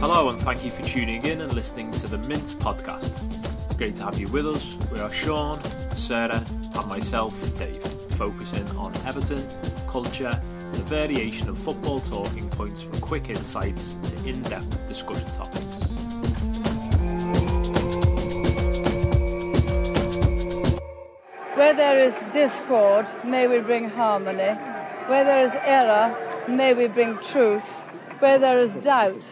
Hello and thank you for tuning in and listening to the Mint Podcast. It's great to have you with us. We are Sean, Sarah and myself, Dave, focusing on Everton, culture and the variation of football talking points from quick insights to in-depth discussion topics. Where there is discord, may we bring harmony. Where there is error, may we bring truth. Where there is doubt,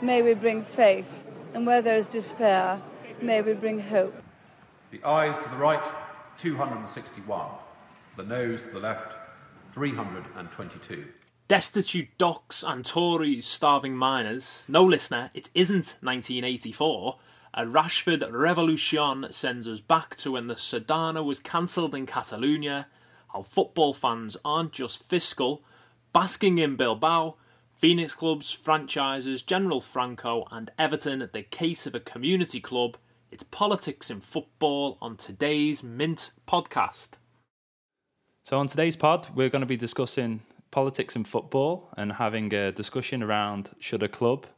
may we bring faith. And where there is despair, may we bring hope. The eyes to the right, 261. The nose to the left, 322. Destitute docks and Tories starving miners. No, listener, it isn't 1984. A Rashford Revolution sends us back to when the Sardana was cancelled in Catalonia, how football fans aren't just fiscal, basking in Bilbao, Phoenix clubs, franchises, General Franco and Everton at the case of a community club. It's politics in football on today's Mint Podcast. So on today's pod, we're going to be discussing politics in football and having a discussion around should a club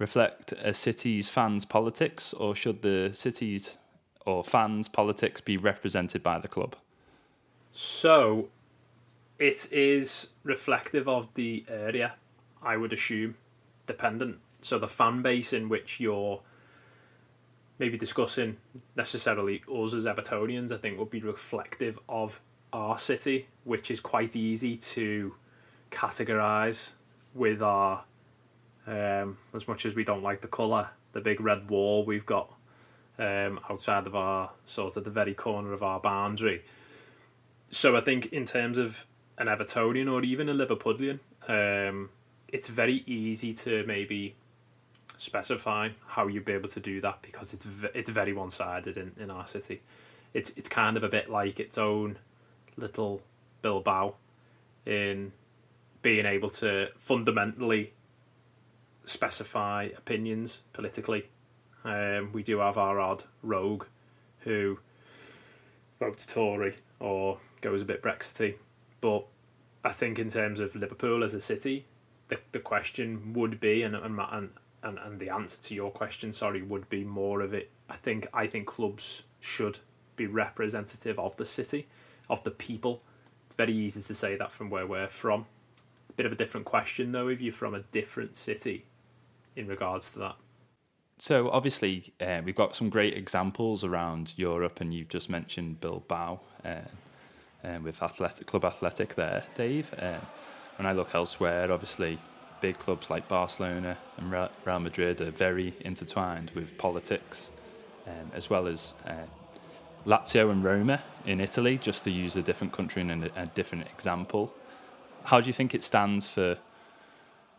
reflect a city's fans' politics, or should the city's or fans' politics be represented by the club? So, it is reflective of the area, I would assume, dependent. So the fan base in which you're maybe discussing, necessarily us as Evertonians, I think would be reflective of our city, which is quite easy to categorise with our as much as we don't like the colour, the big red wall we've got outside of our, sort of the very corner of our boundary. So I think in terms of an Evertonian or even a Liverpudlian, it's very easy to maybe specify how you'd be able to do that, because it's very one-sided in our city. It's kind of a bit like its own little Bilbao in being able to fundamentally specify opinions politically. We do have our odd rogue who votes Tory or goes a bit Brexity, but I think in terms of Liverpool as a city, the question would be, and the answer to your question, sorry, would be more of it. I think clubs should be representative of the city, of the people. It's very easy to say that from where we're from. A bit of a different question though if you're from a different city in regards to that. So obviously we've got some great examples around Europe, and you've just mentioned Bilbao with Athletic there, Dave. When I look elsewhere, obviously big clubs like Barcelona and Real Madrid are very intertwined with politics, as well as Lazio and Roma in Italy, just to use a different country and a different example. How do you think it stands for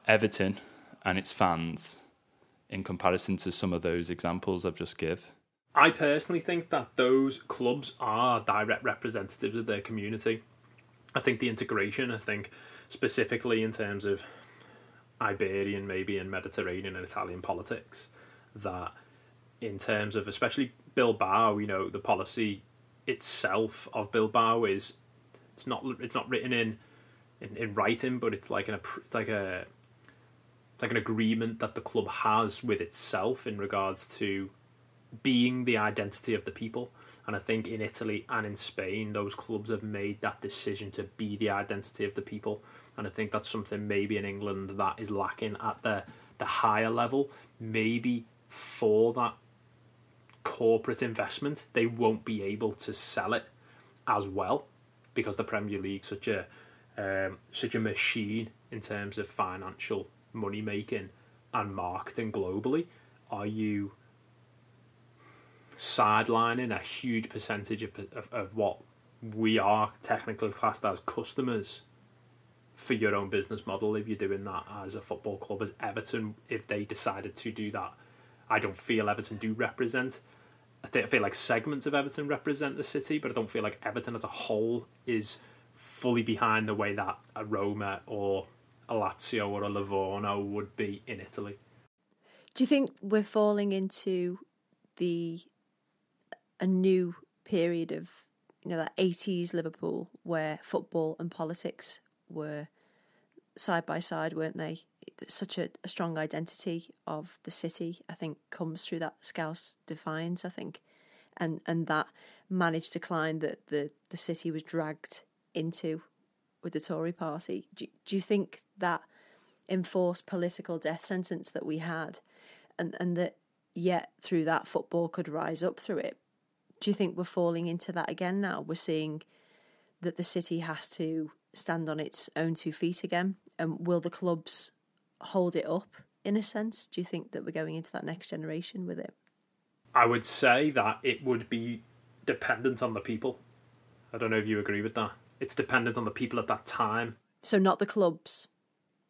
Everton and its fans in comparison to some of those examples I've just given? I personally think that those clubs are direct representatives of their community. I think the integration, I think specifically in terms of Iberian maybe and Mediterranean and Italian politics, that in terms of especially Bilbao, you know, the policy itself of Bilbao is it's not written in writing, but it's like an agreement that the club has with itself in regards to being the identity of the people. And I think in Italy and in Spain, those clubs have made that decision to be the identity of the people. And I think that's something maybe in England that is lacking at the higher level. Maybe for that corporate investment, they won't be able to sell it as well, because the Premier League such a machine in terms of financial money making and marketing globally. Are you sidelining a huge percentage of what we are technically classed as customers for your own business model if you're doing that as a football club? As Everton, if they decided to do that, I don't feel Everton do represent. I feel like segments of Everton represent the city, but I don't feel like Everton as a whole is fully behind the way that a Roma or a Lazio or a Livorno would be in Italy. Do you think we're falling into a new period of, you know, that 80s Liverpool where football and politics were side by side, weren't they? such a strong identity of the city, I think, comes through that Scouse defiance, I think, and that managed decline that the city was dragged into with the Tory party. Do you think that enforced political death sentence that we had, and that yet through that football could rise up through it, do you think we're falling into that again now? We're seeing that the city has to stand on its own two feet again, and will the clubs hold it up in a sense? Do you think that we're going into that next generation with it? I would say that it would be dependent on the people. I don't know if you agree with that. It's dependent on the people at that time. So not the clubs?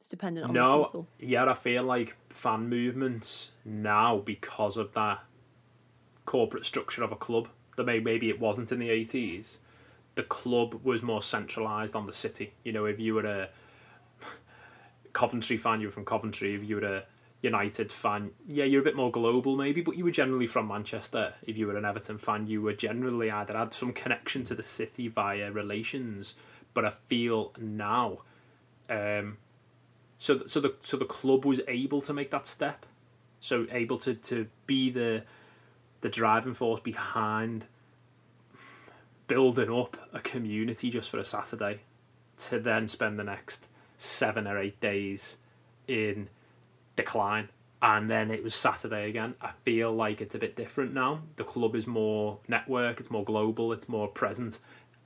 It's dependent on the people? No, yeah, I feel like fan movements now, because of that corporate structure of a club, that maybe it wasn't in the 80s, the club was more centralised on the city. You know, if you were a Coventry fan, you were from Coventry. If you were a United fan, yeah, you're a bit more global maybe, but you were generally from Manchester. If you were an Everton fan, you were generally either had some connection to the city via relations. But I feel now, so the club was able to make that step, so able to be the driving force behind building up a community just for a Saturday, to then spend the next 7 or 8 days in decline, and then it was Saturday again. I feel like it's a bit different now. The club is more network, it's more global, it's more present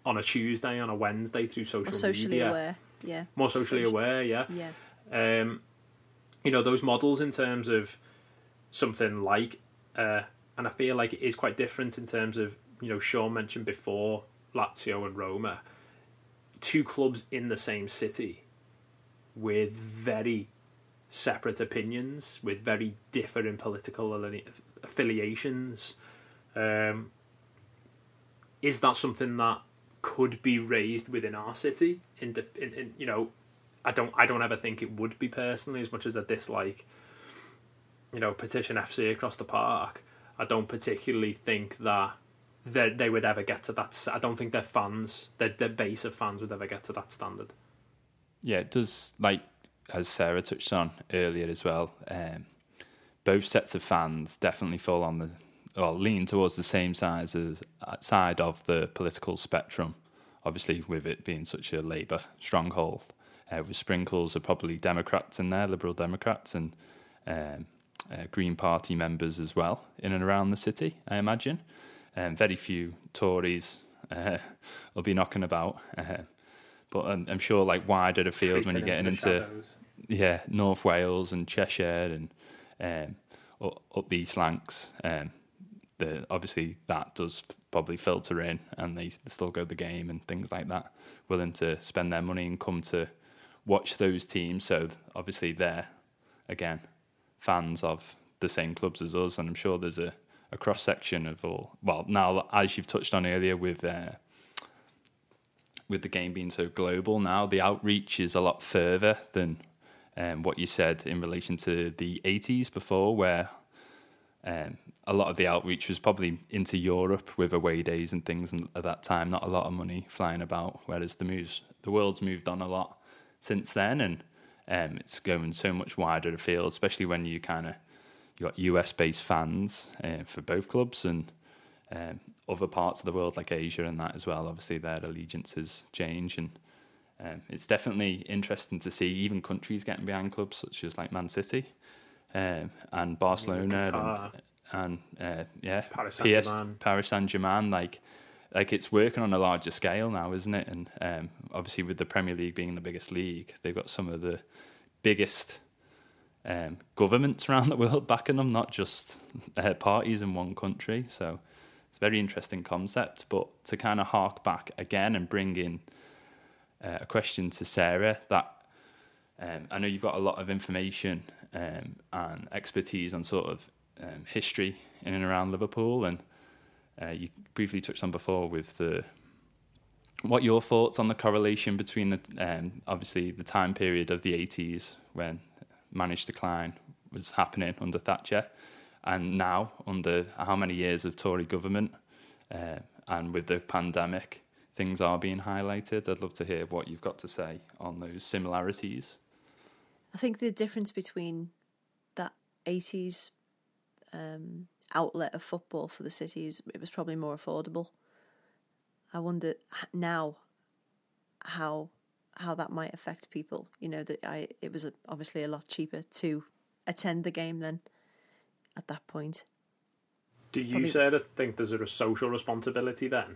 on a Tuesday, on a Wednesday through social media. More socially aware, yeah. More socially aware, yeah. Yeah. You know, those models in terms of something like, and I feel like it is quite different in terms of, you know, Sean mentioned before Lazio and Roma, two clubs in the same city with very separate opinions, with very different political affiliations. Is that something that could be raised within our city? You know, I don't ever think it would be personally, as much as I dislike, you know, Petition FC across the park. I don't particularly think that they would ever get to that. I don't think their fans, their base of fans, would ever get to that standard. Yeah, it does, like, as Sarah touched on earlier as well, both sets of fans definitely fall on the, or lean towards the same side of the political spectrum. Obviously, with it being such a Labour stronghold, with sprinkles of probably Democrats in there, Liberal Democrats and Green Party members as well in and around the city, I imagine. Very few Tories will be knocking about, but I'm sure, like, wider the field when you're getting into North Wales and Cheshire and up the East Lancs, obviously that does probably filter in, and they still go to the game and things like that, willing to spend their money and come to watch those teams. So obviously they're, again, fans of the same clubs as us, and I'm sure there's a cross-section of all. Well, now, as you've touched on earlier with the game being so global now, the outreach is a lot further than what you said in relation to the 80s before, where a lot of the outreach was probably into Europe with away days and things, and at that time, not a lot of money flying about, whereas the world's moved on a lot since then, and it's going so much wider afield, especially when you got US-based fans for both clubs, and other parts of the world like Asia and that as well. Obviously, their allegiances change, and it's definitely interesting to see even countries getting behind clubs such as like Man City and Barcelona and Paris Saint-Germain. Like it's working on a larger scale now, isn't it? And obviously, with the Premier League being the biggest league, they've got some of the biggest governments around the world backing them, not just parties in one country. So it's a very interesting concept. But to kind of hark back again and bring in a question to Sarah, that I know you've got a lot of information and expertise on sort of history in and around Liverpool, and you briefly touched on before with what your thoughts on the correlation between the obviously the time period of the 80s when managed decline was happening under Thatcher, and now under how many years of Tory government, and with the pandemic, things are being highlighted. I'd love to hear what you've got to say on those similarities. I think the difference between that 80s outlet of football for the city is it was probably more affordable. I wonder now how that might affect people. You know, that it was obviously a lot cheaper to attend the game then at that point. Do you think there's a social responsibility then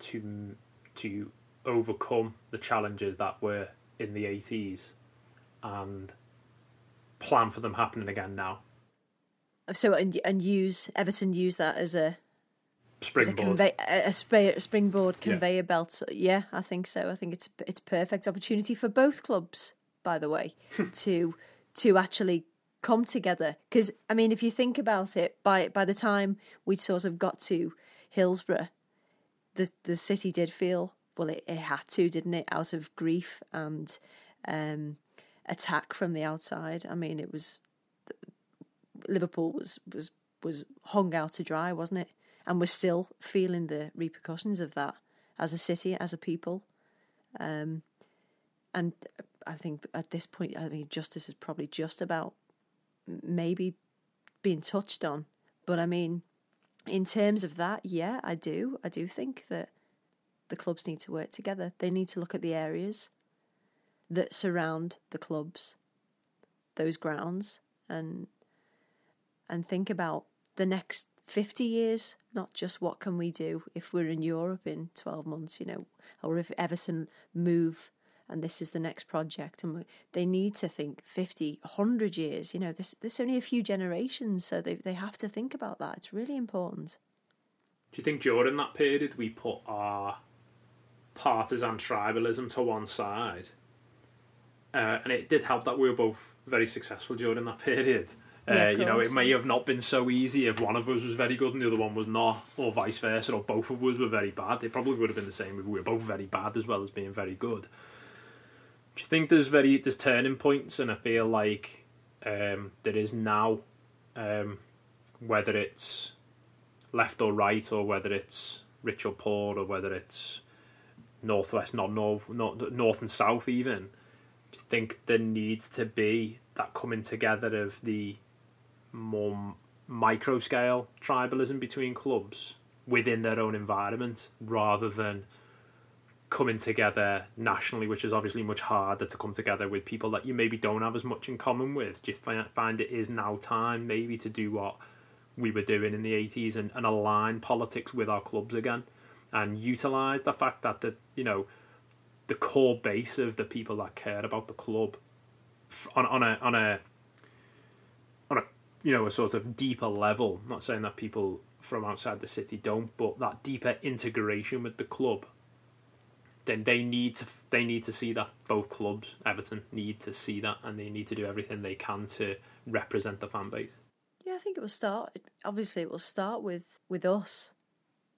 to overcome the challenges that were in the 80s and plan for them happening again now? So and use that as a springboard, springboard conveyor belt. Yeah, I think so. I think it's a perfect opportunity for both clubs, by the way, to actually come together. Because I mean, if you think about it, by the time we sort of got to Hillsborough, the city did feel, well, it had to, didn't it, out of grief and attack from the outside. I mean, it was Liverpool was hung out to dry, wasn't it? And we're still feeling the repercussions of that as a city, as a people. And I think at this point, I think justice is probably just about maybe being touched on. But I mean, in terms of that, yeah, I do think that the clubs need to work together. They need to look at the areas that surround the clubs, those grounds, and think about the next 50 years, not just what can we do if we're in Europe in 12 months, you know, or if Everton move and this is the next project. And they need to think 50, 100 years, you know, there's only a few generations, so they have to think about that. It's really important. Do you think during that period we put our partisan tribalism to one side? And it did help that we were both very successful during that period. You know, it may have not been so easy if one of us was very good and the other one was not, or vice versa, or both of us were very bad. It probably would have been the same if we were both very bad as well as being very good. Do you think there's turning points? And I feel like there is now, whether it's left or right, or whether it's rich or poor, or whether it's northwest, north and south even. Do you think there needs to be that coming together of the more micro scale tribalism between clubs within their own environment, rather than coming together nationally, which is obviously much harder to come together with people that you maybe don't have as much in common with? Do you find it is now time maybe to do what we were doing in the 80s and align politics with our clubs again, and utilise the fact that the core base of the people that care about the club on a sort of deeper level? I'm not saying that people from outside the city don't, but that deeper integration with the club, then they need to see that. Both clubs, Everton, need to see that, and they need to do everything they can to represent the fan base. Yeah, I think it will start. Obviously, it will start with us,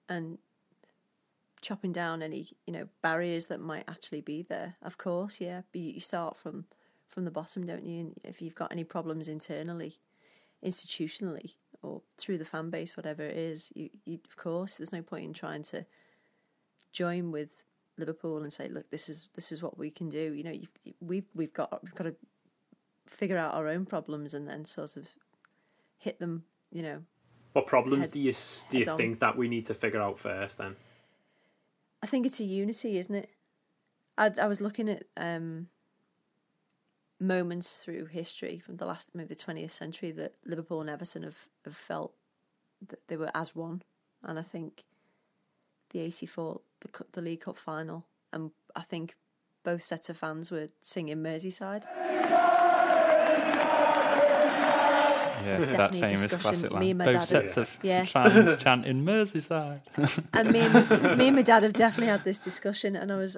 and chopping down any barriers that might actually be there. Of course, yeah, but you start from the bottom, don't you? And if you've got any problems internally, institutionally, or through the fan base, whatever it is, you of course, there's no point in trying to join with Liverpool and say, look, this is what we can do. You know, we've got to figure out our own problems and then sort of hit them. You know, what problems do you think that we need to figure out first? Then I think it's a unity, isn't it? I was looking at moments through history from the last, maybe the 20th century, that Liverpool and Everton have felt that they were as one. And I think the 84, the League Cup final, and I think both sets of fans were singing Merseyside. Yeah, that famous classic line. Both sets of fans chanting Merseyside. And me and my dad have definitely had this discussion, and I was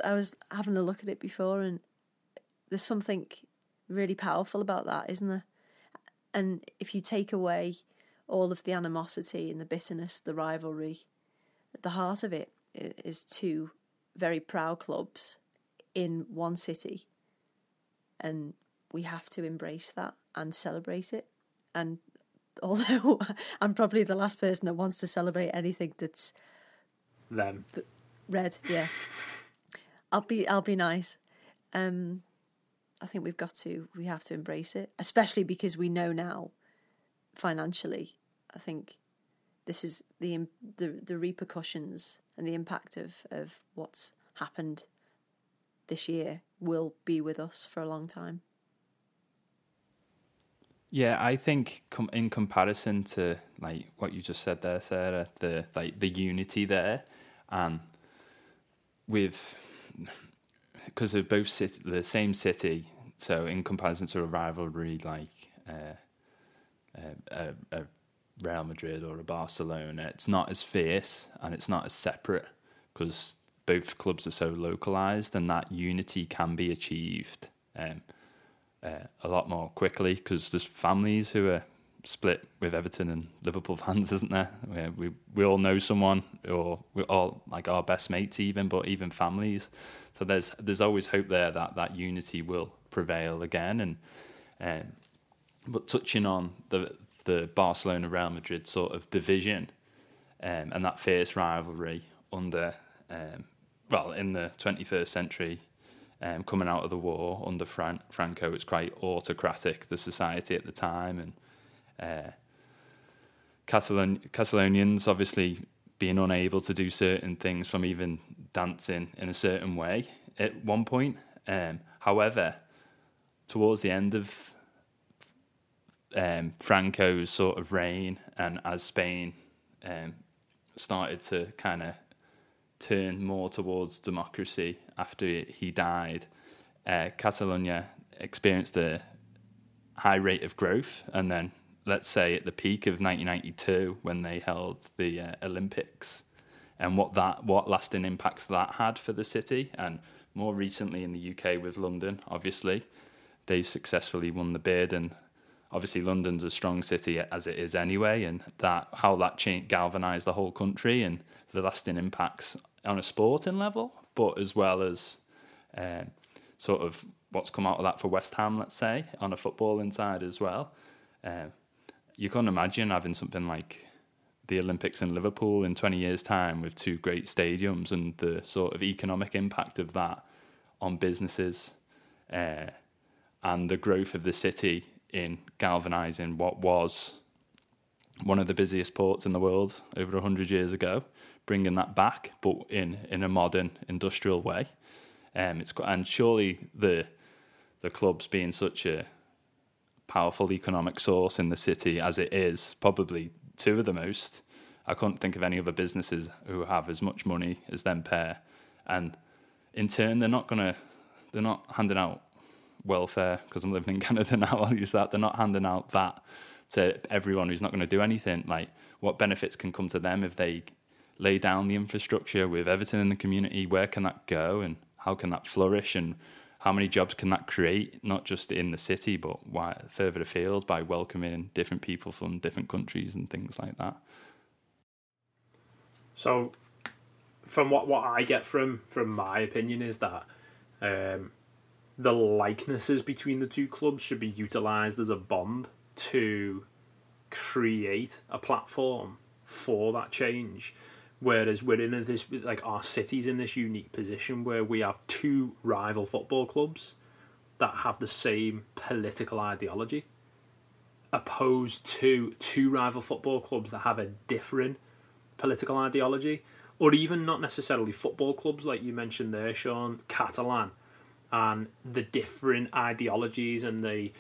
having a look at it before, and there's something really powerful about that, isn't there? And if you take away all of the animosity and the bitterness, the rivalry, at the heart of it is two very proud clubs in one city, and we have to embrace that and celebrate it. And although I'm probably the last person that wants to celebrate anything that's them red, I'll be nice. I think we've got to, we have to embrace it, especially because we know now financially, I think this is the repercussions and the impact of what's happened this year will be with us for a long time. Yeah, I think in comparison to like what you just said there, Sarah, the unity there, and because they're both the same city, so in comparison to a rivalry like a Real Madrid or a Barcelona, it's not as fierce and it's not as separate because both clubs are so localised, and that unity can be achieved a lot more quickly because there's families who are split with Everton and Liverpool fans, isn't there? We all know someone, or we're all like our best mates even, but even families. So there's always hope there that unity will prevail again. And but touching on the Barcelona Real Madrid sort of division and that fierce rivalry under in the 21st century. Coming out of the war under Franco, it's quite autocratic, the society at the time, and Catalonians obviously being unable to do certain things, from even dancing in a certain way at one point. However, towards the end of Franco's sort of reign, and as Spain started to kind of turn more towards democracy after he died, Catalonia experienced a high rate of growth. And then, let's say at the peak of 1992, when they held the Olympics, and what lasting impacts that had for the city, and more recently in the UK with London, obviously, they successfully won the bid, and obviously London's a strong city as it is anyway, and how that galvanised the whole country and the lasting impacts on a sporting level, but as well as sort of what's come out of that for West Ham, let's say, on a footballing side as well. You can't imagine having something like the Olympics in Liverpool in 20 years' time with two great stadiums, and the sort of economic impact of that on businesses and the growth of the city in galvanising what was one of the busiest ports in the world over 100 years ago, bringing that back, but in a modern industrial way. And surely the clubs being such a powerful economic source in the city as it is, probably two of the most. I couldn't think of any other businesses who have as much money as them pair. And in turn, they're not handing out welfare, because I'm living in Canada now, I'll use that. They're not handing out that to everyone who's not going to do anything. Like, what benefits can come to them if they lay down the infrastructure with Everton in the Community? Where can that go, and how can that flourish, and how many jobs can that create, not just in the city but further afield, by welcoming different people from different countries and things like that? So from what I get from my opinion is that the likenesses between the two clubs should be utilised as a bond to create a platform for that change, whereas we're in this, like, our city's in this unique position where we have two rival football clubs that have the same political ideology, opposed to two rival football clubs that have a different political ideology, or even not necessarily football clubs, like you mentioned there, Sean, Catalan, and the different ideologies and the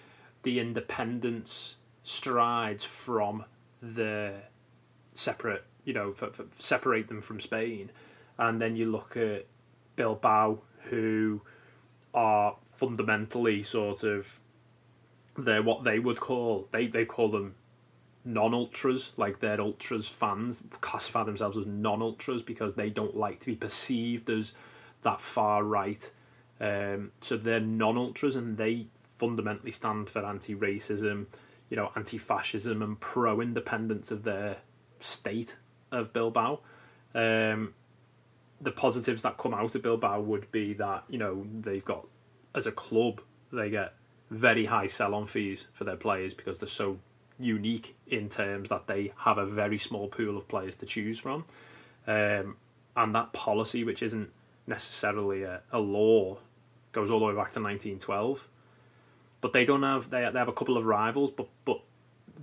independence strides from the separate, separate them from Spain. And then you look at Bilbao, who are fundamentally sort of, they're what they would call, they call them non-ultras, like they're ultras fans, classify themselves as non-ultras because they don't like to be perceived as that far right. So they're non-ultras, and they fundamentally stand for anti-racism, anti-fascism, and pro-independence of their state of Bilbao. The positives that come out of Bilbao would be that, they've got, as a club, they get very high sell-on fees for their players because they're so unique in terms that they have a very small pool of players to choose from. And that policy, which isn't necessarily a law, goes all the way back to 1912. But they don't have they have a couple of rivals, but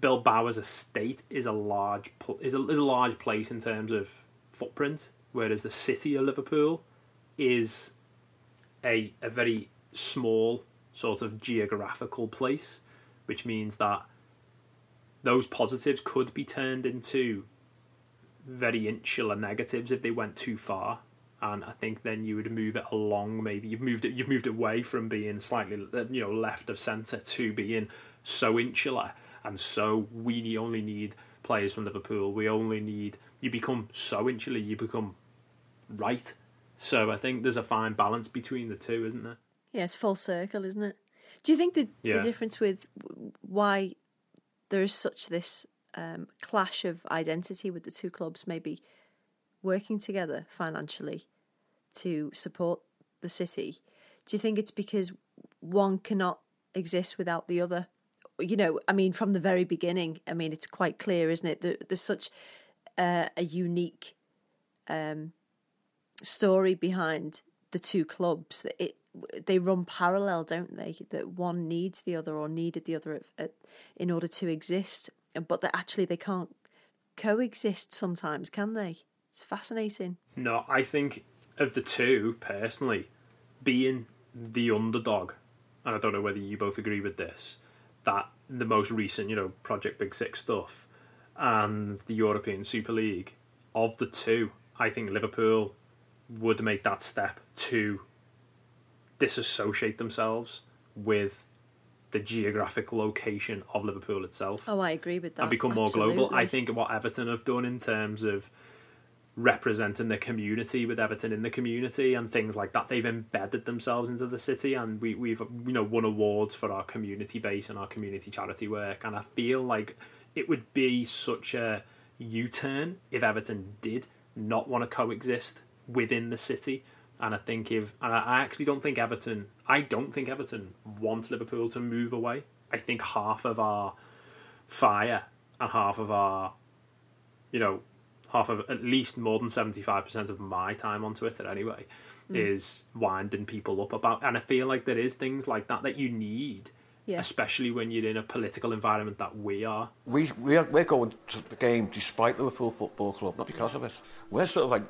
Bilbao's estate is a large place in terms of footprint, whereas the city of Liverpool is a very small sort of geographical place, which means that those positives could be turned into very insular negatives if they went too far. And I think then you would move it along. Maybe you've moved it away from being slightly, left of centre to being so insular. And so we only need players from Liverpool. You become so insular, you become right. So I think there's a fine balance between the two, isn't there? Yeah, it's full circle, isn't it? Do you think the difference with why there is such this clash of identity with the two clubs maybe working together financially to support the city, do you think it's because one cannot exist without the other? From the very beginning, it's quite clear, isn't it? There's such a unique story behind the two clubs that they run parallel, don't they? That one needs the other or needed the other in order to exist, but that actually they can't coexist sometimes, can they? It's fascinating. No, I think of the two, personally, being the underdog, and I don't know whether you both agree with this, that the most recent, Project Big Six stuff and the European Super League, of the two, I think Liverpool would make that step to disassociate themselves with the geographic location of Liverpool itself. Oh, I agree with that. And become more global. I think what Everton have done in terms of representing the community with Everton in the Community and things like that, they've embedded themselves into the city, and we've won awards for our community base and our community charity work. And I feel like it would be such a U-turn if Everton did not want to coexist within the city. And I don't think Everton wants Liverpool to move away. I think half of our fire and half of at least more than 75% of my time on Twitter anyway is winding people up about. And I feel like there is things like that you need, especially when you're in a political environment that we are. We're going to the game despite Liverpool Football Club, not because of it. We're sort of like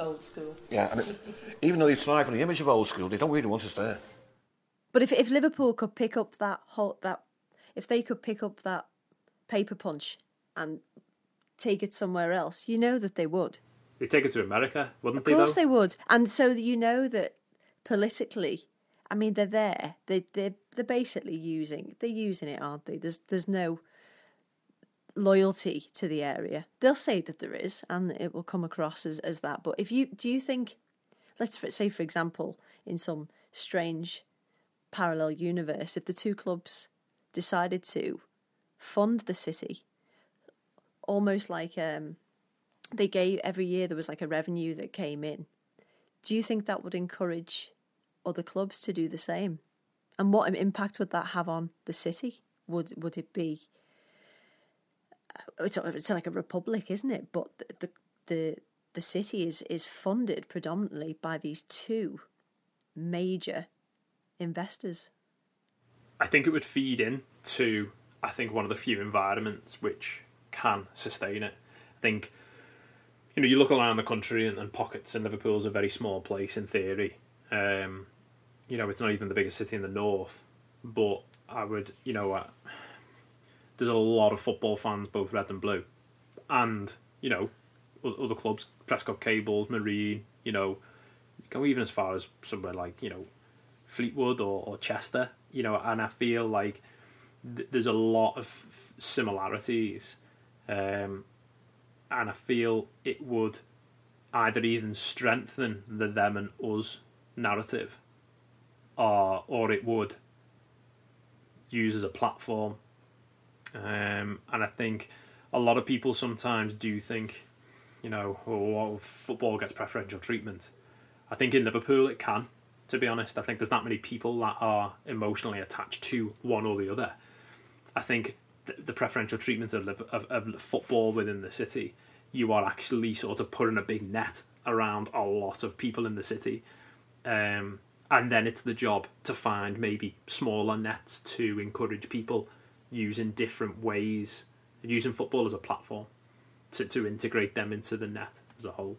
old school. Yeah, and even though they thrive on the image of old school, they don't really want us there. But if Liverpool could pick up that paper punch and take it somewhere else, that they would. They'd take it to America, wouldn't they? Of course they would. And so that politically, they're there. They're basically using it, aren't they? There's no loyalty to the area. They'll say that there is, and it will come across as that. But do you think, let's say for example, in some strange parallel universe, if the two clubs decided to fund the city, almost like they gave every year, there was like a revenue that came in. Do you think that would encourage other clubs to do the same? And what impact would that have on the city? Would it be? It's like a republic, isn't it? But the city is funded predominantly by these two major investors. I think it would feed in to one of the few environments which can sustain it. I think, you look around the country and pockets, and Liverpool's a very small place in theory. It's not even the biggest city in the north, but there's a lot of football fans, both red and blue, and, other clubs, Prescott Cables, Marine, go even as far as somewhere like, Fleetwood or Chester, and I feel like there's a lot of similarities. And I feel it would either even strengthen the them and us narrative, or it would use as a platform. And I think a lot of people sometimes do think, football gets preferential treatment. I think in Liverpool it can, to be honest. I think there's not many people that are emotionally attached to one or the other. I think the preferential treatment of football within the city, you are actually sort of putting a big net around a lot of people in the city, And then it's the job to find maybe smaller nets to encourage people using different ways, using football as a platform to integrate them into the net as a whole.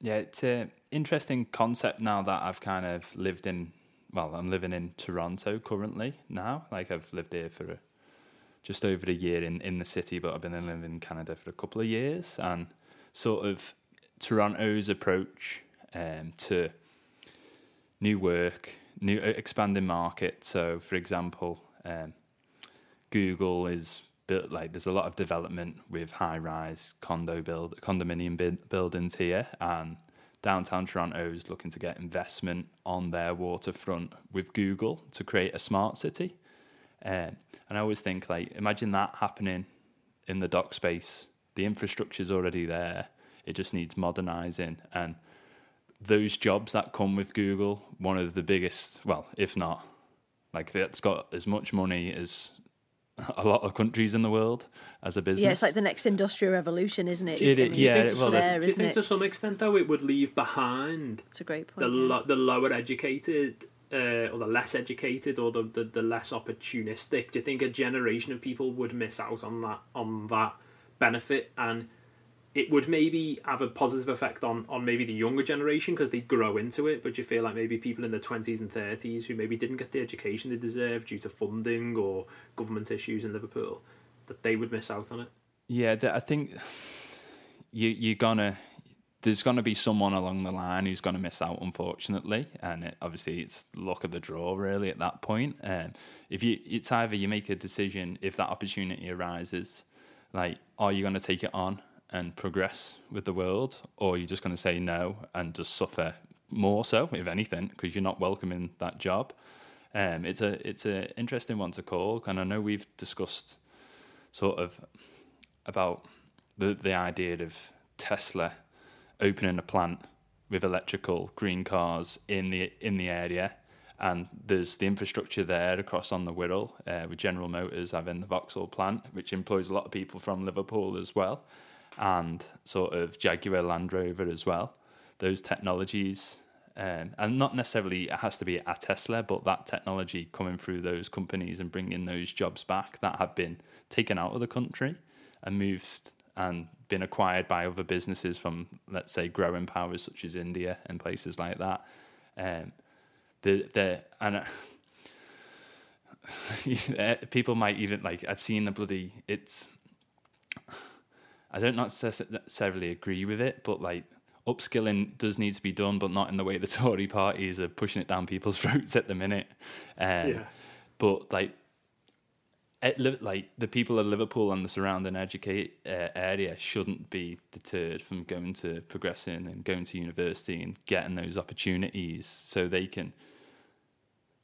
Yeah, it's an interesting concept now that I've kind of lived in, well, I'm living in Toronto currently now. Like I've lived here for just over a year in the city, but I've been living in Canada for a couple of years, and sort of Toronto's approach to new work, new expanding market. So for example, Google is built, like there's a lot of development with high-rise condominium buildings here, and downtown Toronto is looking to get investment on their waterfront with Google to create a smart city. And I always think, like, imagine that happening in the dock space. The infrastructure's already there. It just needs modernizing. And those jobs that come with Google, one of the biggest, well, if not, like that's got as much money as a lot of countries in the world as a business. Yeah, it's like the next industrial revolution, isn't it? Do you think to some extent, though, it would leave behind the lower educated or the less educated or the less opportunistic? Do you think a generation of people would miss out on that benefit, and it would maybe have a positive effect on maybe the younger generation because they grow into it? But you feel like maybe people in their 20s and 30s who maybe didn't get the education they deserved due to funding or government issues in Liverpool, that they would miss out on it? Yeah, I think there's going to be someone along the line who's going to miss out, unfortunately. And obviously it's luck of the draw, really, at that point. It's either you make a decision if that opportunity arises, like, are you going to take it on and progress with the world, or you're just going to say no and just suffer more so, if anything, because you're not welcoming that job. It's a interesting one to call, and I know we've discussed sort of about the idea of Tesla opening a plant with electrical green cars in the area, and there's the infrastructure there across on the Wirral with General Motors having the Vauxhall plant, which employs a lot of people from Liverpool as well, and sort of Jaguar Land Rover as well, those technologies. And not necessarily it has to be a Tesla, but that technology coming through those companies and bringing those jobs back that have been taken out of the country and moved and been acquired by other businesses from, let's say, growing powers such as India and places like that. People might even, like, I've seen the bloody, it's... I don't necessarily agree with it, but like upskilling does need to be done, but not in the way the Tory parties are pushing it down people's throats at the minute. But like, the people of Liverpool and the surrounding area shouldn't be deterred from going to progressing and going to university and getting those opportunities, so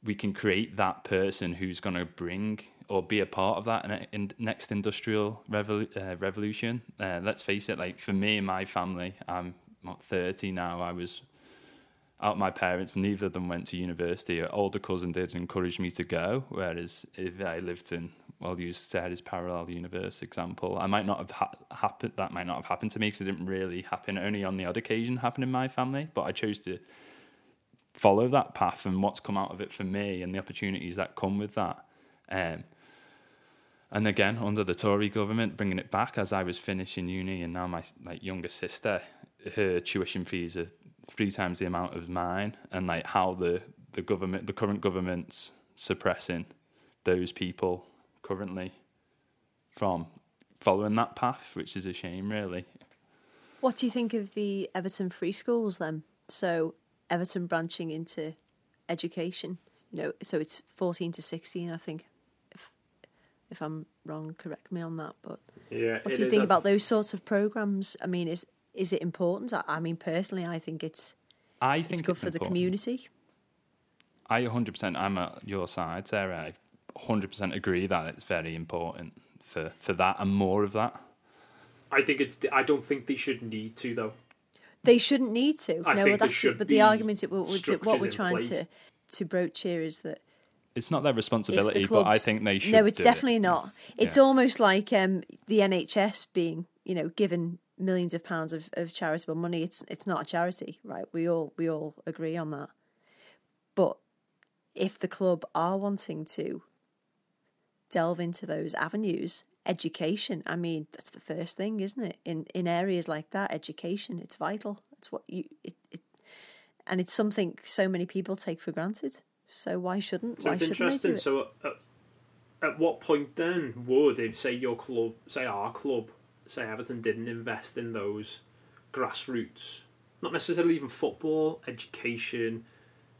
we can create that person who's going to bring or be a part of that in next industrial revolution. Let's face it, like for me and my family, I'm 30 now, I was out my parents, neither of them went to university. An older cousin did encourage me to go, whereas if I lived in, I'll use Sarah's parallel universe example, that might not have happened to me because it didn't really happen, only on the odd occasion happened in my family, but I chose to follow that path and what's come out of it for me and the opportunities that come with that. And again, under the Tory government, bringing it back as I was finishing uni, and now my younger sister, her tuition fees are 3 times the amount of mine, and like how the current government's suppressing those people currently from following that path, which is a shame, really. What do you think of the Everton free schools then? So Everton branching into education, you know, so it's 14 to 16, I think. If I'm wrong, correct me on that. But yeah, what do you think about those sorts of programs? I mean, is it important? I mean, personally, I think it's good for the community. I 100%. I'm at your side, Sarah. I 100% agree that it's very important for that and more of that. I think it's. I don't think they should need to though. They shouldn't need to. The argument what we're trying to broach here is that. It's not their responsibility, but I think they should. No, it's definitely not. It's almost like the NHS being, you know, given millions of pounds of charitable money. It's not a charity, right? We all agree on that. But if the club are wanting to delve into those avenues, education, I mean, that's the first thing, isn't it? In areas like that, education, it's vital. It's what and it's something so many people take for granted. So why shouldn't? So why it's interesting. It? So at what point then would, if say your club, say our club, say Everton didn't invest in those grassroots, not necessarily even football, education,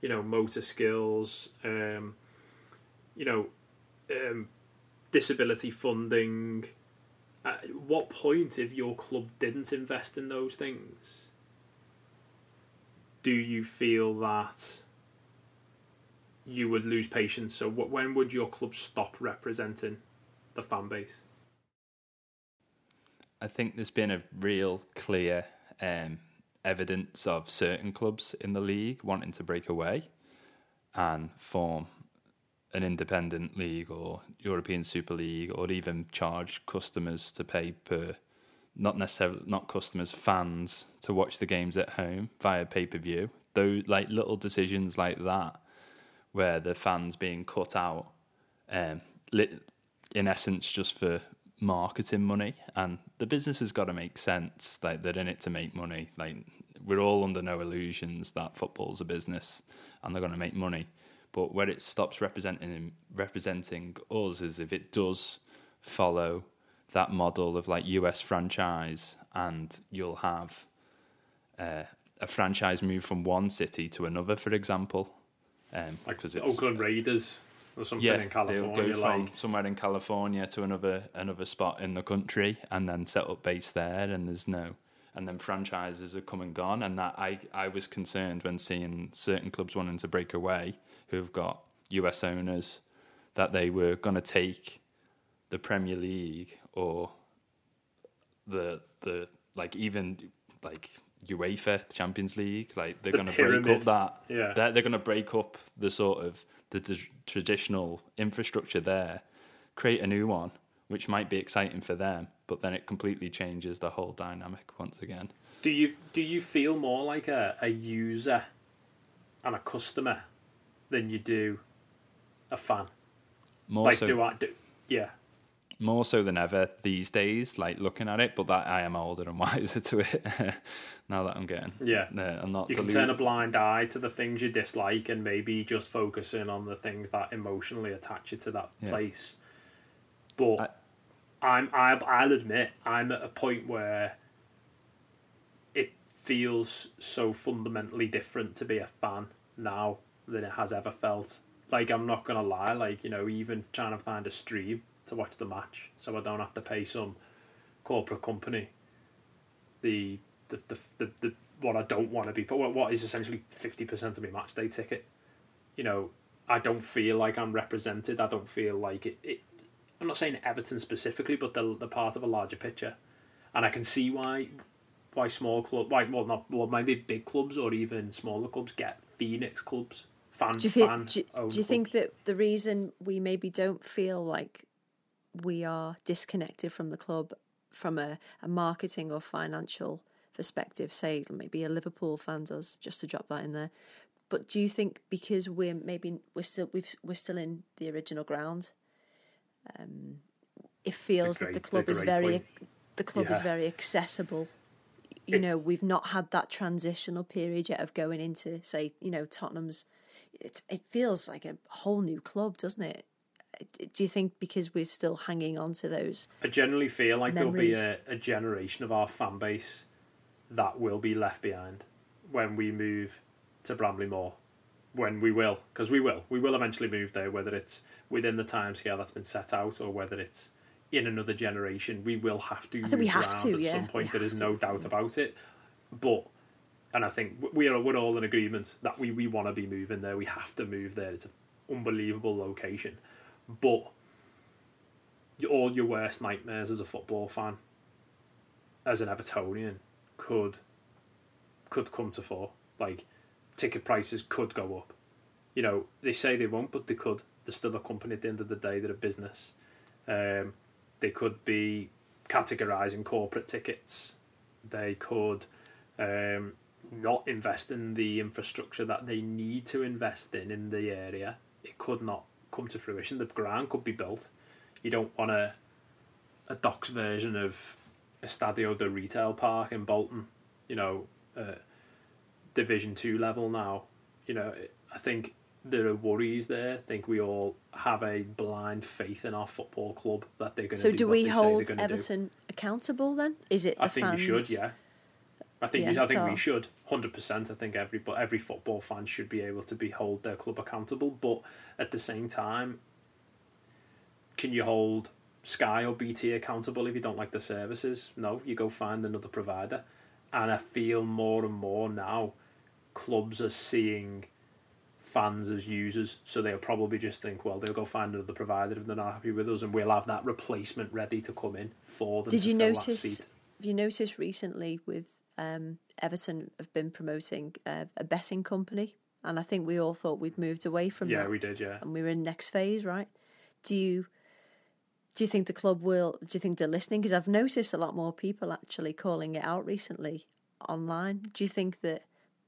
you know, motor skills, disability funding, at what point, if your club didn't invest in those things, do you feel that you would lose patience? So when would your club stop representing the fan base? I think there's been a real clear evidence of certain clubs in the league wanting to break away and form an independent league or European Super League, or even charge customers to pay per, not necessarily, not customers, fans, to watch the games at home via pay-per-view. Those, like, little decisions like that, where the fans being cut out, in essence, just for marketing money. And the business has got to make sense. Like, they're in it to make money. Like, we're all under no illusions that football's a business and they're going to make money. But where it stops representing us is if it does follow that model of, like, US franchise, and you'll have a franchise move from one city to another, for example. Like the Oakland Raiders or something, in California. They'll go from somewhere in California to another spot in the country, and then set up base there, and then franchises have come and gone. And that I was concerned when seeing certain clubs wanting to break away, who've got US owners, that they were going to take the Premier League or the UEFA Champions League, like, they're going to break up that. Yeah. They're going to break up the sort of the traditional infrastructure there, create a new one, which might be exciting for them, but then it completely changes the whole dynamic once again. Do you feel more like a user and a customer than you do a fan? More like, so, more so than ever these days, like, looking at it, but that I am older and wiser to it now that I'm getting. Yeah. I'm not. You can turn a blind eye to the things you dislike and maybe just focus in on the things that emotionally attach you to that place. But I'll admit, I'm at a point where it feels so fundamentally different to be a fan now than it has ever felt. Like, I'm not going to lie, like, you know, even trying to find a stream to watch the match, so I don't have to pay some corporate company the what I don't want to be, but what is essentially 50% of my match day ticket. You know, I don't feel like I'm represented. I don't feel like it. I'm not saying Everton specifically, but they're part of a larger picture, and I can see why small clubs, maybe big clubs or even smaller clubs get Phoenix clubs, Do you think that the reason we maybe don't feel like we are disconnected from the club from a marketing or financial perspective, say maybe a Liverpool fan does, just to drop that in there, but do you think because we're still in the original ground, it feels that the club is very accessible? You know, we've not had that transitional period yet of going into, say, you know, Tottenham's. It feels like a whole new club, doesn't it? Do you think because we're still hanging on to those? I generally feel like memories. There'll be a generation of our fan base that will be left behind when we move to Bramley Moor. When we will, because we will eventually move there, whether it's within the timescale that's been set out or whether it's in another generation. We will have to move around at some point. There is no doubt about it. But, and I think we're all in agreement that we want to be moving there. We have to move there. It's an unbelievable location. But all your worst nightmares as a football fan, as an Evertonian, could come to fore. Like, ticket prices could go up. You know, they say they won't, but they could. They're still a company at the end of the day. They're a business. They could be categorising corporate tickets they could not invest in the infrastructure that they need to invest in the area. It could not come to fruition. The ground could be built. You don't want a docks version of Estadio de Retail Park in Bolton, you know, Division 2 level now. You know, I think there are worries there. I think we all have a blind faith in our football club that they're going to do what they say they're going to do. So do we hold Everton accountable then? Is it the fans? I think you should, yeah. I think we should, 100%. I think every football fan should be able to hold their club accountable. But at the same time, can you hold Sky or BT accountable if you don't like the services? No, you go find another provider. And I feel more and more now clubs are seeing fans as users, so they'll probably just think, well, they'll go find another provider if they're not happy with us, and we'll have that replacement ready to come in for them. Did you notice? You noticed recently with Everton have been promoting a betting company, and I think we all thought we'd moved away from that. Yeah, we did. Yeah, and we were in next phase, right? Do you think the club will? Do you think they're listening? Because I've noticed a lot more people actually calling it out recently online. Do you think that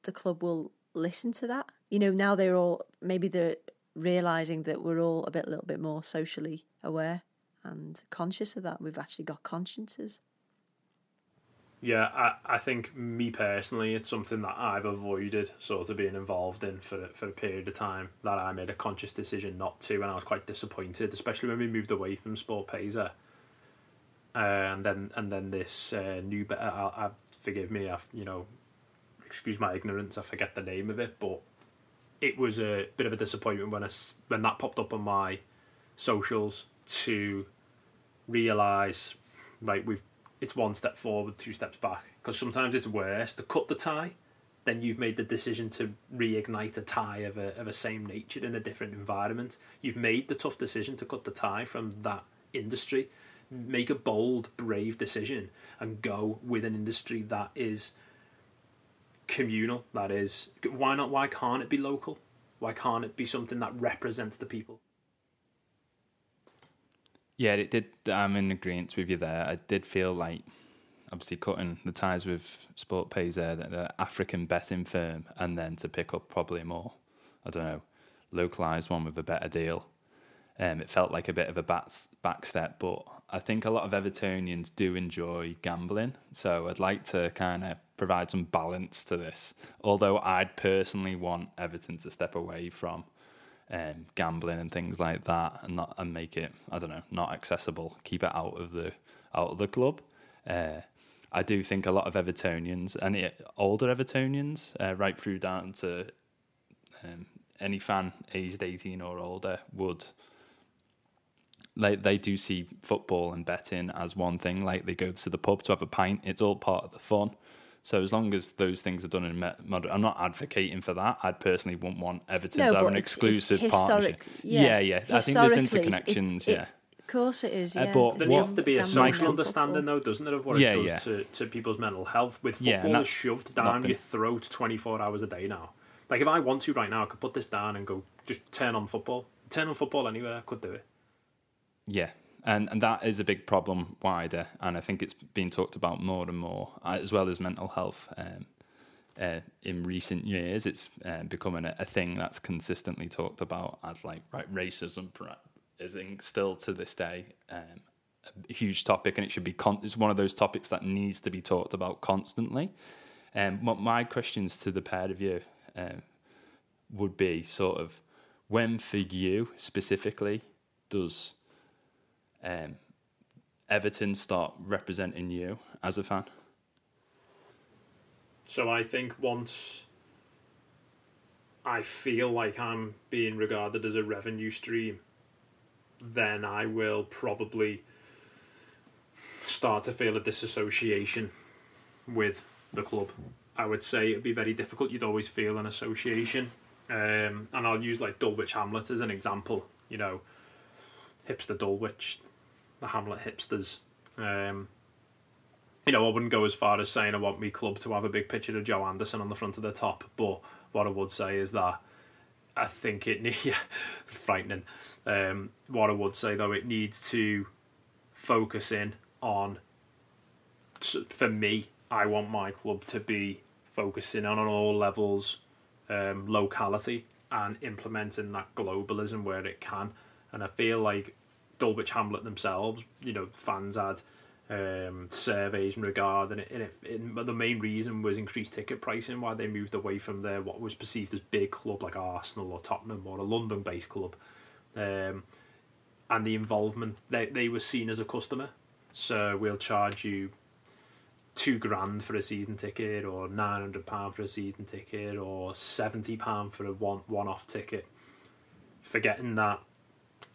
the club will listen to that? You know, now they're all, maybe they're realising that we're all a little bit more socially aware and conscious of that. We've actually got consciences. Yeah, I think me personally, it's something that I've avoided sort of being involved in for a period of time, that I made a conscious decision not to, and I was quite disappointed, especially when we moved away from Sport Pesa. And then this new, forgive me, excuse my ignorance, I forget the name of it, but it was a bit of a disappointment when that popped up on my socials, to realise, right, it's one step forward, two steps back. Because sometimes it's worse to cut the tie, then you've made the decision to reignite a tie of a same nature in a different environment. You've made the tough decision to cut the tie from that industry. Make a bold, brave decision and go with an industry that is communal. That is, why not? Why can't it be local? Why can't it be something that represents the people? Yeah, it did. I'm in agreement with you there. I did feel like, obviously, cutting the ties with Sport Pesa, the African betting firm, and then to pick up probably more, I don't know, localised one with a better deal. It felt like a bit of a back step, but I think a lot of Evertonians do enjoy gambling, so I'd like to kind of provide some balance to this. Although I'd personally want Everton to step away from gambling and things like that, and make it, I don't know, not accessible. Keep it out of the club. I do think a lot of Evertonians, and older Evertonians, right through down to any fan aged 18 or older, would they do see football and betting as one thing. Like, they go to the pub to have a pint. It's all part of the fun. So as long as those things are done in moderate, I'm not advocating for that. I personally wouldn't want Everton to have an exclusive partnership. Yeah. I think there's interconnections. Of course it is. But there needs to be a social understanding, though, doesn't it, of what it does to people's mental health? With football, it's shoved down your throat 24 hours a day now. Like, if I want to right now, I could put this down and go just turn on football. Turn on football anywhere. I could do it. Yeah. And that is a big problem wider, and I think it's been talked about more and more, as well as mental health. In recent years, it's becoming a thing that's consistently talked about as, like, right, racism is still to this day a huge topic, and it should be it's one of those topics that needs to be talked about constantly. What my questions to the pair of you would be sort of, when for you specifically does Everton start representing you as a fan? So I think once I feel like I'm being regarded as a revenue stream, then I will probably start to feel a disassociation with the club. I would say it'd be very difficult. You'd always feel an association, and I'll use, like, Dulwich Hamlet as an example. You know, hipster Dulwich, the Hamlet hipsters. I wouldn't go as far as saying I want my club to have a big picture of Joe Anderson on the front of the top, but what I would say is that I think it needs... frightening. What I would say, though, it needs to focus in on, for me, I want my club to be focusing on all levels, locality, and implementing that globalism where it can. And I feel like Dulwich Hamlet themselves, you know, fans had surveys in regard, and the main reason was increased ticket pricing, why they moved away from their what was perceived as big club like Arsenal or Tottenham or a London-based club, and the involvement. They were seen as a customer, so we'll charge you £2,000 for a season ticket, or £900 for a season ticket, or £70 for a one-off ticket, forgetting that,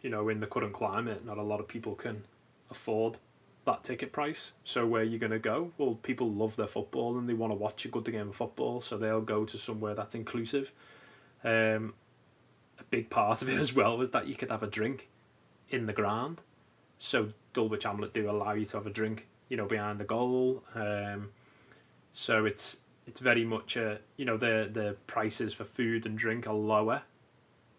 you know, in the current climate, not a lot of people can afford that ticket price. So where are you going to go? Well, people love their football and they want to watch a good game of football, so they'll go to somewhere that's inclusive. A big part of it as well was that you could have a drink in the ground. So Dulwich Hamlet do allow you to have a drink, you know, behind the goal. So it's very much a, you know, the prices for food and drink are lower,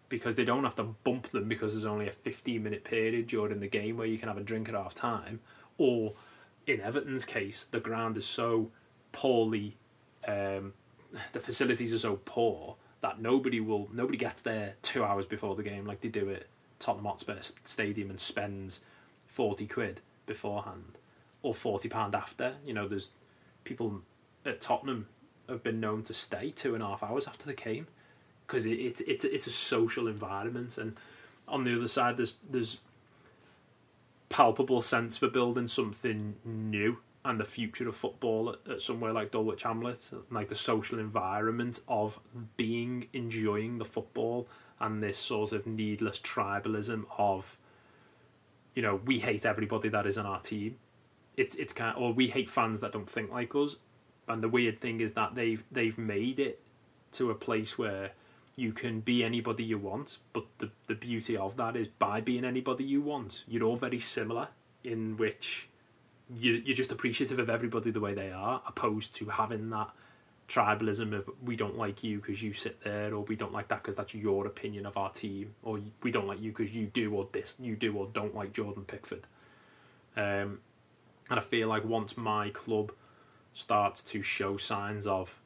because they don't have to bump them, because there's only a 15-minute period during the game where you can have a drink at half time. Or in Everton's case, the ground is so poorly, the facilities are so poor that nobody gets there 2 hours before the game like they do at Tottenham Hotspur Stadium and spends £40 beforehand or £40 after. You know, there's people at Tottenham have been known to stay 2.5 hours after the game, because it's a social environment. And on the other side, there's palpable sense for building something new and the future of football at somewhere like Dulwich Hamlet, like the social environment of enjoying the football, and this sort of needless tribalism of, you know, we hate everybody that is on our team. It's kind of, or we hate fans that don't think like us. And the weird thing is that they've made it to a place where you can be anybody you want, but the beauty of that is by being anybody you want, you're all very similar, in which you're just appreciative of everybody the way they are, opposed to having that tribalism of we don't like you because you sit there, or we don't like that because that's your opinion of our team, or we don't like you because you do or don't like Jordan Pickford. And I feel like once my club starts to show signs of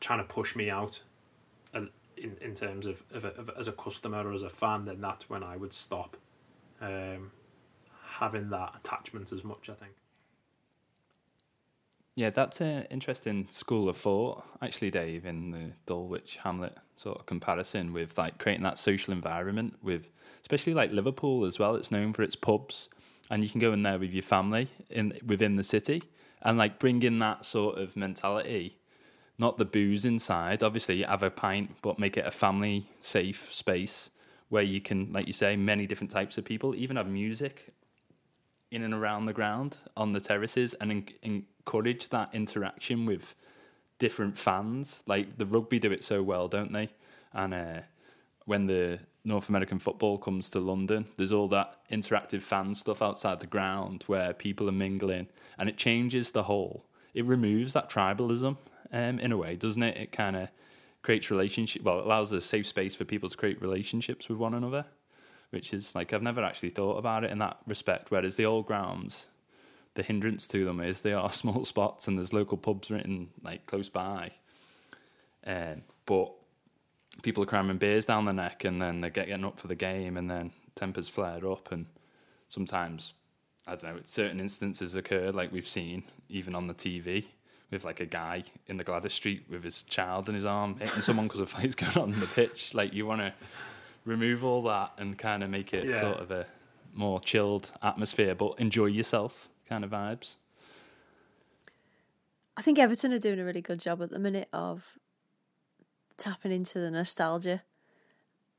trying to push me out in terms of as a customer or as a fan, then that's when I would stop having that attachment as much, I think. Yeah, that's an interesting school of thought, actually, Dave, in the Dulwich Hamlet sort of comparison with like creating that social environment with, especially like Liverpool as well. It's known for its pubs, and you can go in there with your family within the city, and like bring in that sort of mentality. Not the booze inside, obviously you have a pint, but make it a family safe space where you can, like you say, many different types of people, even have music in and around the ground on the terraces, and encourage that interaction with different fans. Like the rugby do it so well, don't they? And when the North American football comes to London, there's all that interactive fan stuff outside the ground where people are mingling, and it changes the whole. It removes that tribalism. In a way, doesn't it? It kind of creates relationship. Well, it allows a safe space for people to create relationships with one another, which is like, I've never actually thought about it in that respect. Whereas the old grounds, the hindrance to them is they are small spots, and there's local pubs written like close by, but people are cramming beers down their neck, and then they're getting up for the game, and then tempers flare up, and sometimes, I don't know, certain instances occur like we've seen even on the TV, with like a guy in the Gladys Street with his child in his arm hitting someone because a fight's going on the pitch. Like, you want to remove all that and kind of make it sort of a more chilled atmosphere, but enjoy yourself kind of vibes. I think Everton are doing a really good job at the minute of tapping into the nostalgia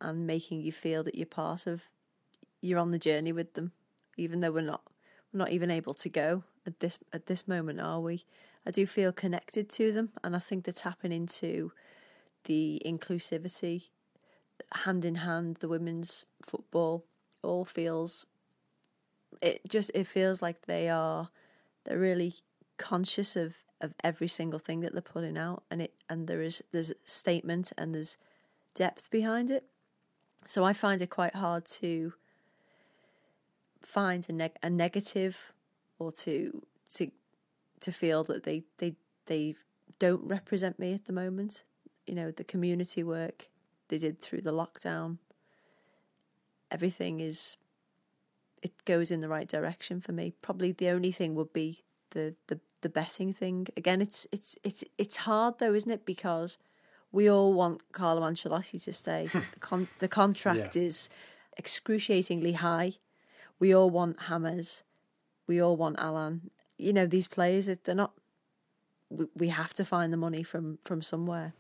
and making you feel that you're on the journey with them, even though we're not even able to go at this moment, are we? I do feel connected to them, and I think they're tapping into the inclusivity. Hand in hand, the women's football all feels, it feels like they're really conscious of every single thing that they're putting out, and there's a statement and there's depth behind it. So I find it quite hard to find a negative, or to to feel that they don't represent me at the moment. You know, the community work they did through the lockdown, everything is, it goes in the right direction for me. Probably the only thing would be the betting thing. Again, it's hard though, isn't it? Because we all want Carlo Ancelotti to stay. The contract is excruciatingly high. We all want Hammers. We all want Alan. You know, these players, they're not... We have to find the money from somewhere.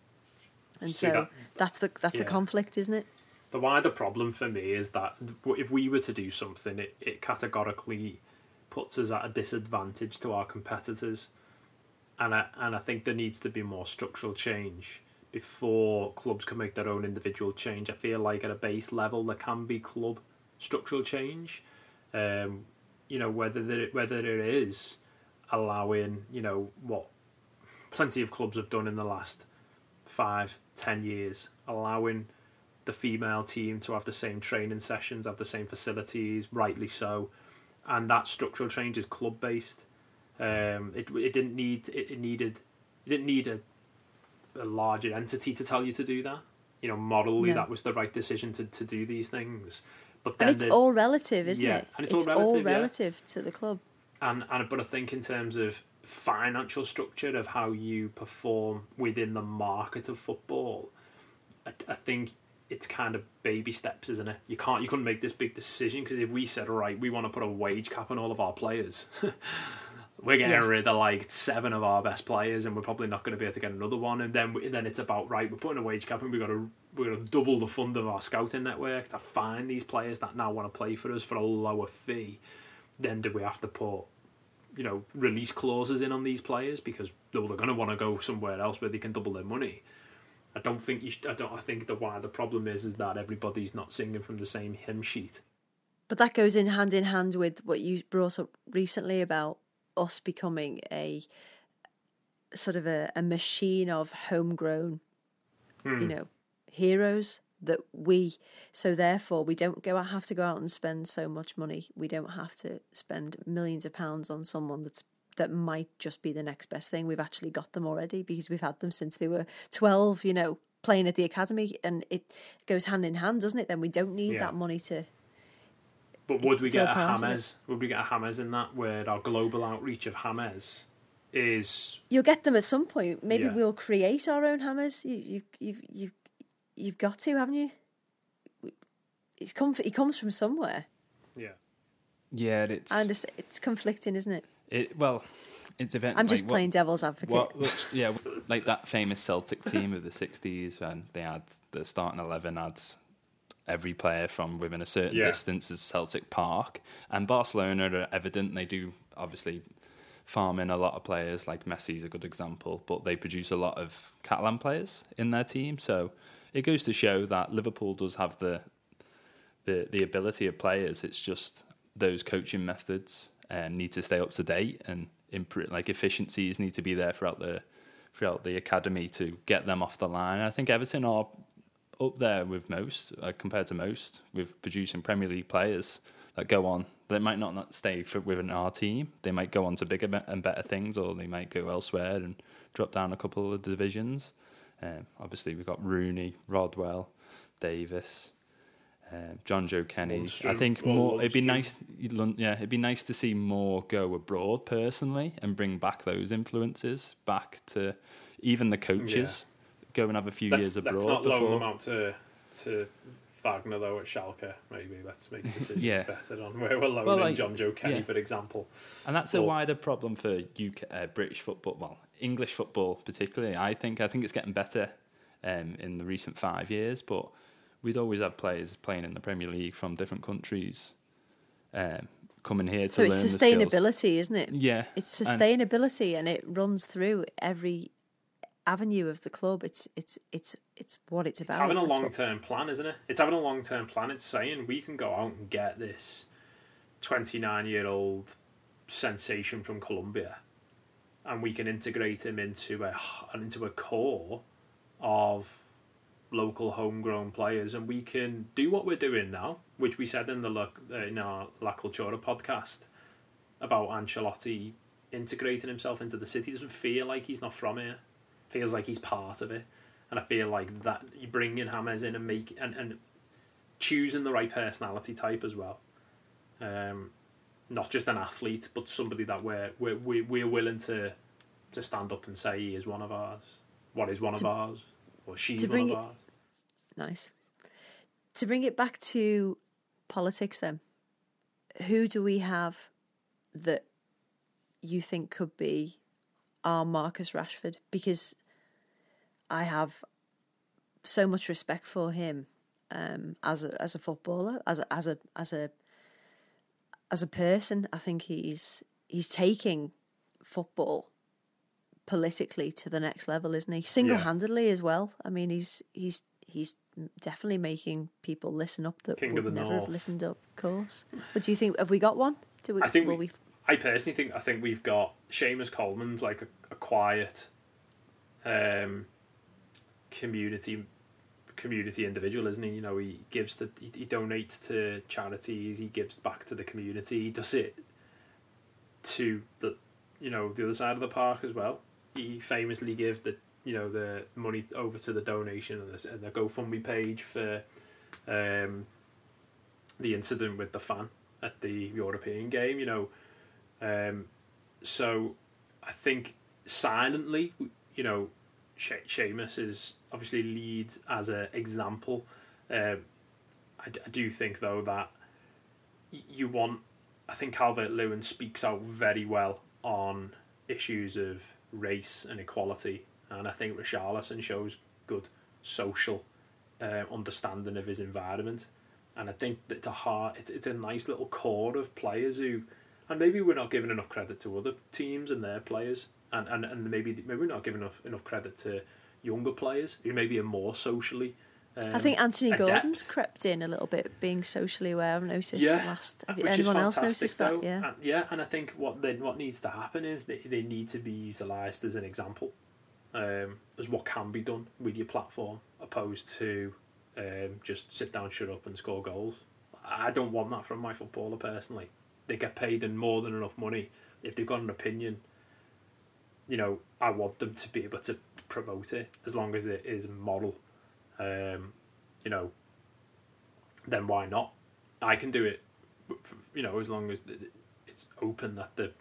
And see, so that's the conflict, isn't it? The wider problem for me is that if we were to do something, it categorically puts us at a disadvantage to our competitors. And I think there needs to be more structural change before clubs can make their own individual change. I feel like at a base level there can be club structural change. You know, whether it is allowing, you know, what plenty of clubs have done in the last 5-10 years, allowing the female team to have the same training sessions, have the same facilities, rightly so, and that structural change is club based. It didn't need a larger entity to tell you to do that. You know, morally, that was the right decision to do these things. But then it's all relative, isn't it? And it's all relative to the club. But I think in terms of financial structure of how you perform within the market of football, I think it's kind of baby steps, isn't it? You couldn't make this big decision, because if we said, all right, we want to put a wage cap on all of our players, we're getting rid of like 7 of our best players, and we're probably not going to be able to get another one. And then it's about, right, we're putting a wage cap, and we've got to double the fund of our scouting network to find these players that now want to play for us for a lower fee. Then do we have to put, you know, release clauses in on these players because they're going to want to go somewhere else where they can double their money? I think the wider problem is that everybody's not singing from the same hymn sheet. But that goes in hand with what you brought up recently about us becoming a sort of a machine of homegrown, you know, heroes that so therefore we don't have to go out and spend so much money. We don't have to spend millions of pounds on someone that might just be the next best thing. We've actually got them already because we've had them since they were 12, you know, playing at the academy, and it goes hand in hand, doesn't it? Then we don't need that money to... But would we get a Hammers? Would we get a Hammers in that, where our global outreach of Hammers is... You'll get them at some point. Maybe we'll create our own Hammers. You've got to, haven't you? He comes from somewhere. Yeah, it's... I understand. It's conflicting, isn't it? It's event. I'm just playing devil's advocate. Like that famous Celtic team of the 60s when they had the starting 11 had every player from within a certain distance as Celtic Park. And Barcelona are evident. They do obviously farm in a lot of players, like Messi's a good example, but they produce a lot of Catalan players in their team. So it goes to show that Liverpool does have the ability of players. It's just those coaching methods need to stay up to date, and improve, like efficiencies need to be there throughout the academy to get them off the line. And I think Everton are up there with most, compared to most, with producing Premier League players that go on. They might not stay within our team. They might go on to bigger and better things, or they might go elsewhere and drop down a couple of divisions. Obviously, we've got Rooney, Rodwell, Davis, John Joe Kenny. I think more. It'd be nice. It'd be nice to see more go abroad personally and bring back those influences back to even the coaches. Yeah. Go and have a few years abroad. Let's not loan them out to Wagner, though, at Schalke. Maybe let's make decisions better on where we're loaning John Joe Kenny, for example. And that's a wider problem for UK, British football, English football particularly. I think it's getting better in the recent 5 years, but we'd always have players playing in the Premier League from different countries coming here to learn the skills. So it's sustainability, isn't it? Yeah. It's sustainability, and it runs through every avenue of the club. It's what it's about. It's having a long-term plan, isn't it? It's having a long-term plan. It's saying we can go out and get this 29-year-old sensation from Colombia, and we can integrate him into a core of local homegrown players, and we can do what we're doing now, which we said in our La Cultura podcast about Ancelotti integrating himself into the city. It doesn't feel like he's not from here. It feels like he's part of it. And I feel like that you bring in James in and make and choosing the right personality type as well. Not just an athlete, but somebody that we're willing to stand up and say he is one of ours. What is one of ours? Or she's one of ours. Nice. To bring it back to politics then, who do we have that you think could be our Marcus Rashford? Because I have so much respect for him as a footballer, as a person. I think he's taking football politically to the next level, isn't he? Single-handedly as well. I mean, he's definitely making people listen up that King would never North. Have listened up. Of course. But do you think have we got one? Do we? I think I personally think we've got Seamus Coleman's like a quiet community individual, isn't he? You know, he gives he donates to charities, he gives back to the community, he does it to the other side of the park as well. He famously gave the money over to the donation and the GoFundMe page for the incident with the fan at the European game, so I think silently, Seamus is obviously leads as an example. I do think though that I think Calvert-Lewin speaks out very well on issues of race and equality, and I think Richarlison shows good social understanding of his environment, and I think that it's a nice little core of players who, and maybe we're not giving enough credit to other teams and their players. And maybe we're not giving enough credit to younger players who maybe are more socially. I think Anthony adept. Gordon's crept in a little bit, being socially aware. I've noticed the last. Have anyone else noticed that? Yeah, and I think what needs to happen is they need to be utilised as an example, as what can be done with your platform, opposed to just sit down, shut up, and score goals. I don't want that from my footballer personally. They get paid in more than enough money if they've got an opinion. I want them to be able to promote it as long as it is moral. Then why not? I can do it. As long as it's open that the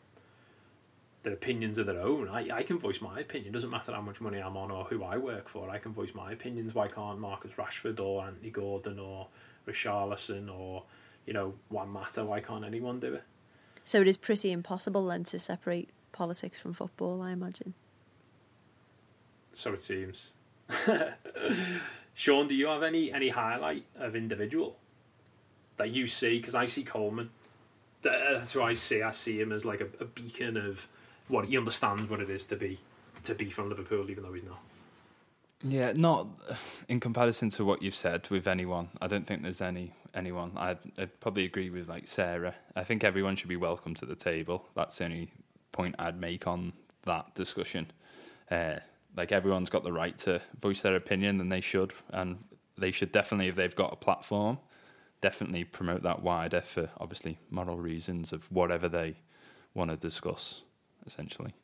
opinions are their own. I can voice my opinion. It doesn't matter how much money I'm on or who I work for. I can voice my opinions. Why can't Marcus Rashford or Anthony Gordon or Richarlison or Juan Mata? Why can't anyone do it? So it is pretty impossible then to separate politics from football, I imagine. So it seems. Sean, do you have any highlight of individual that you see? Because I see Coleman. That's who I see. I see him as like a beacon of what he understands what it is to be from Liverpool, even though he's not. Yeah, not in comparison to what you've said with anyone. I don't think there's anyone. I'd probably agree with like Sarah. I think everyone should be welcome to the table. That's the only point I'd make on that discussion. Everyone's got the right to voice their opinion, and they should definitely, if they've got a platform, definitely promote that wider for obviously moral reasons of whatever they want to discuss, essentially.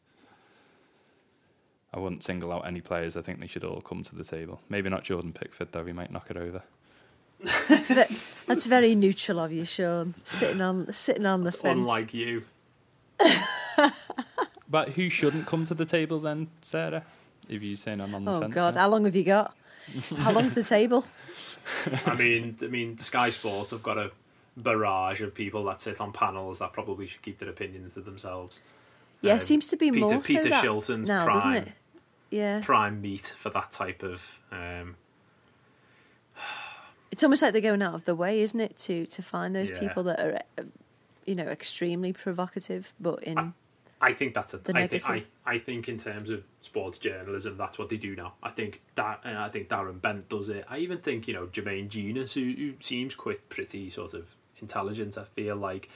I wouldn't single out any players. I think they should all come to the table. Maybe not Jordan Pickford, though. He might knock it over. That's very neutral of you, Sean. Sitting on the fence. Unlike you. But who shouldn't come to the table then, Sarah? If you're saying I'm on the fence. Oh God, now. How long have you got? How long's the table? I mean, Sky Sports have got a barrage of people that sit on panels that probably should keep their opinions to themselves. Yeah, it seems to be more Peter so that Shilton's now, prime, doesn't it? Yeah, prime meat for that type of. It's almost like they're going out of the way, isn't it, to find those people that are. Extremely provocative, but I think that's a. I think in terms of sports journalism, that's what they do now. I think Darren Bent does it. I even think Jermaine Genius, who seems quite pretty sort of intelligent. I feel like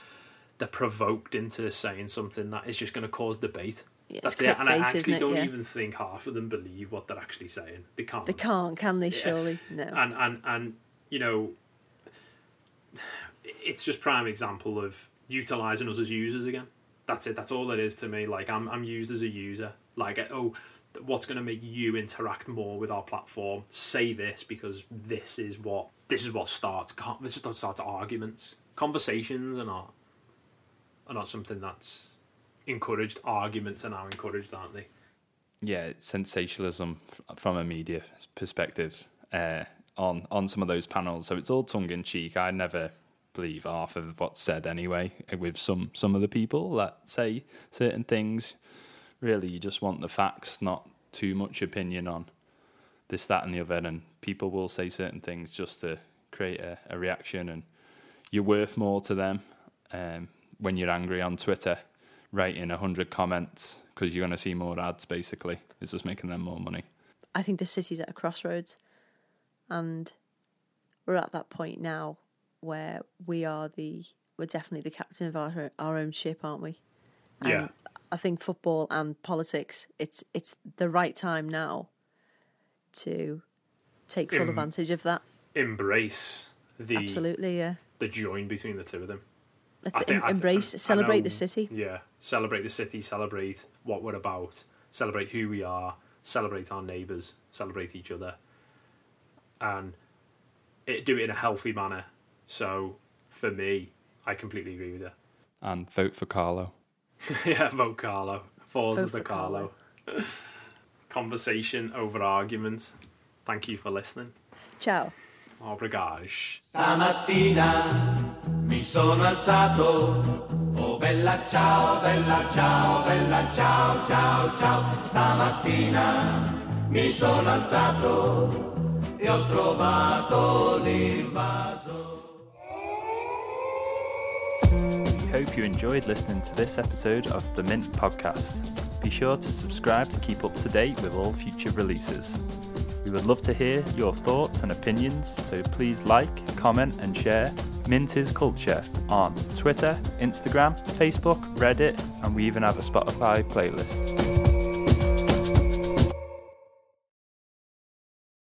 they're provoked into saying something that is just going to cause debate. Yeah, that's it. And I actually don't even think half of them believe what they're actually saying. They can't. They can't, can they? Yeah. Surely no. And it's just prime example of utilising us as users again. that's it. That's all it is to me. Like, I'm used as a user. Like, oh, what's going to make you interact more with our platform? Say this, because this is what starts. This is what starts arguments. Conversations are not something that's encouraged. Arguments are now encouraged, aren't they? Yeah, it's sensationalism from a media perspective on some of those panels. So it's all tongue in cheek. I never believe half of what's said anyway. With some of the people that say certain things, really, you just want the facts, not too much opinion on this, that, and the other. And people will say certain things just to create a reaction, and you're worth more to them when you're angry on Twitter. Write in 100 comments, because you're going to see more ads, basically. It's just making them more money. I think the city's at a crossroads, and we're at that point now where we're definitely the captain of our own ship, aren't we? And yeah. I think football and politics, it's the right time now to take full advantage of that. Embrace the... Absolutely, yeah. The join between the two of them. Let's celebrate the city. Yeah, celebrate the city, celebrate what we're about, celebrate who we are, celebrate our neighbours, celebrate each other, and do it in a healthy manner. So, for me, I completely agree with her. And vote for Carlo. Yeah, vote Carlo. Falls of the Carlo. Conversation over argument. Thank you for listening. Ciao. Obrigage. Stamattina mi sono alzato. Oh bella ciao, bella ciao, bella ciao, ciao, ciao. Stamattina mi sono alzato e ho trovato l'invaso. Hope you enjoyed listening to this episode of the Mint Podcast. Be sure to subscribe to keep up to date with all future releases. We would love to hear your thoughts and opinions, so please like, comment and share Mint is Culture on Twitter, Instagram, Facebook, Reddit, and we even have a Spotify playlist.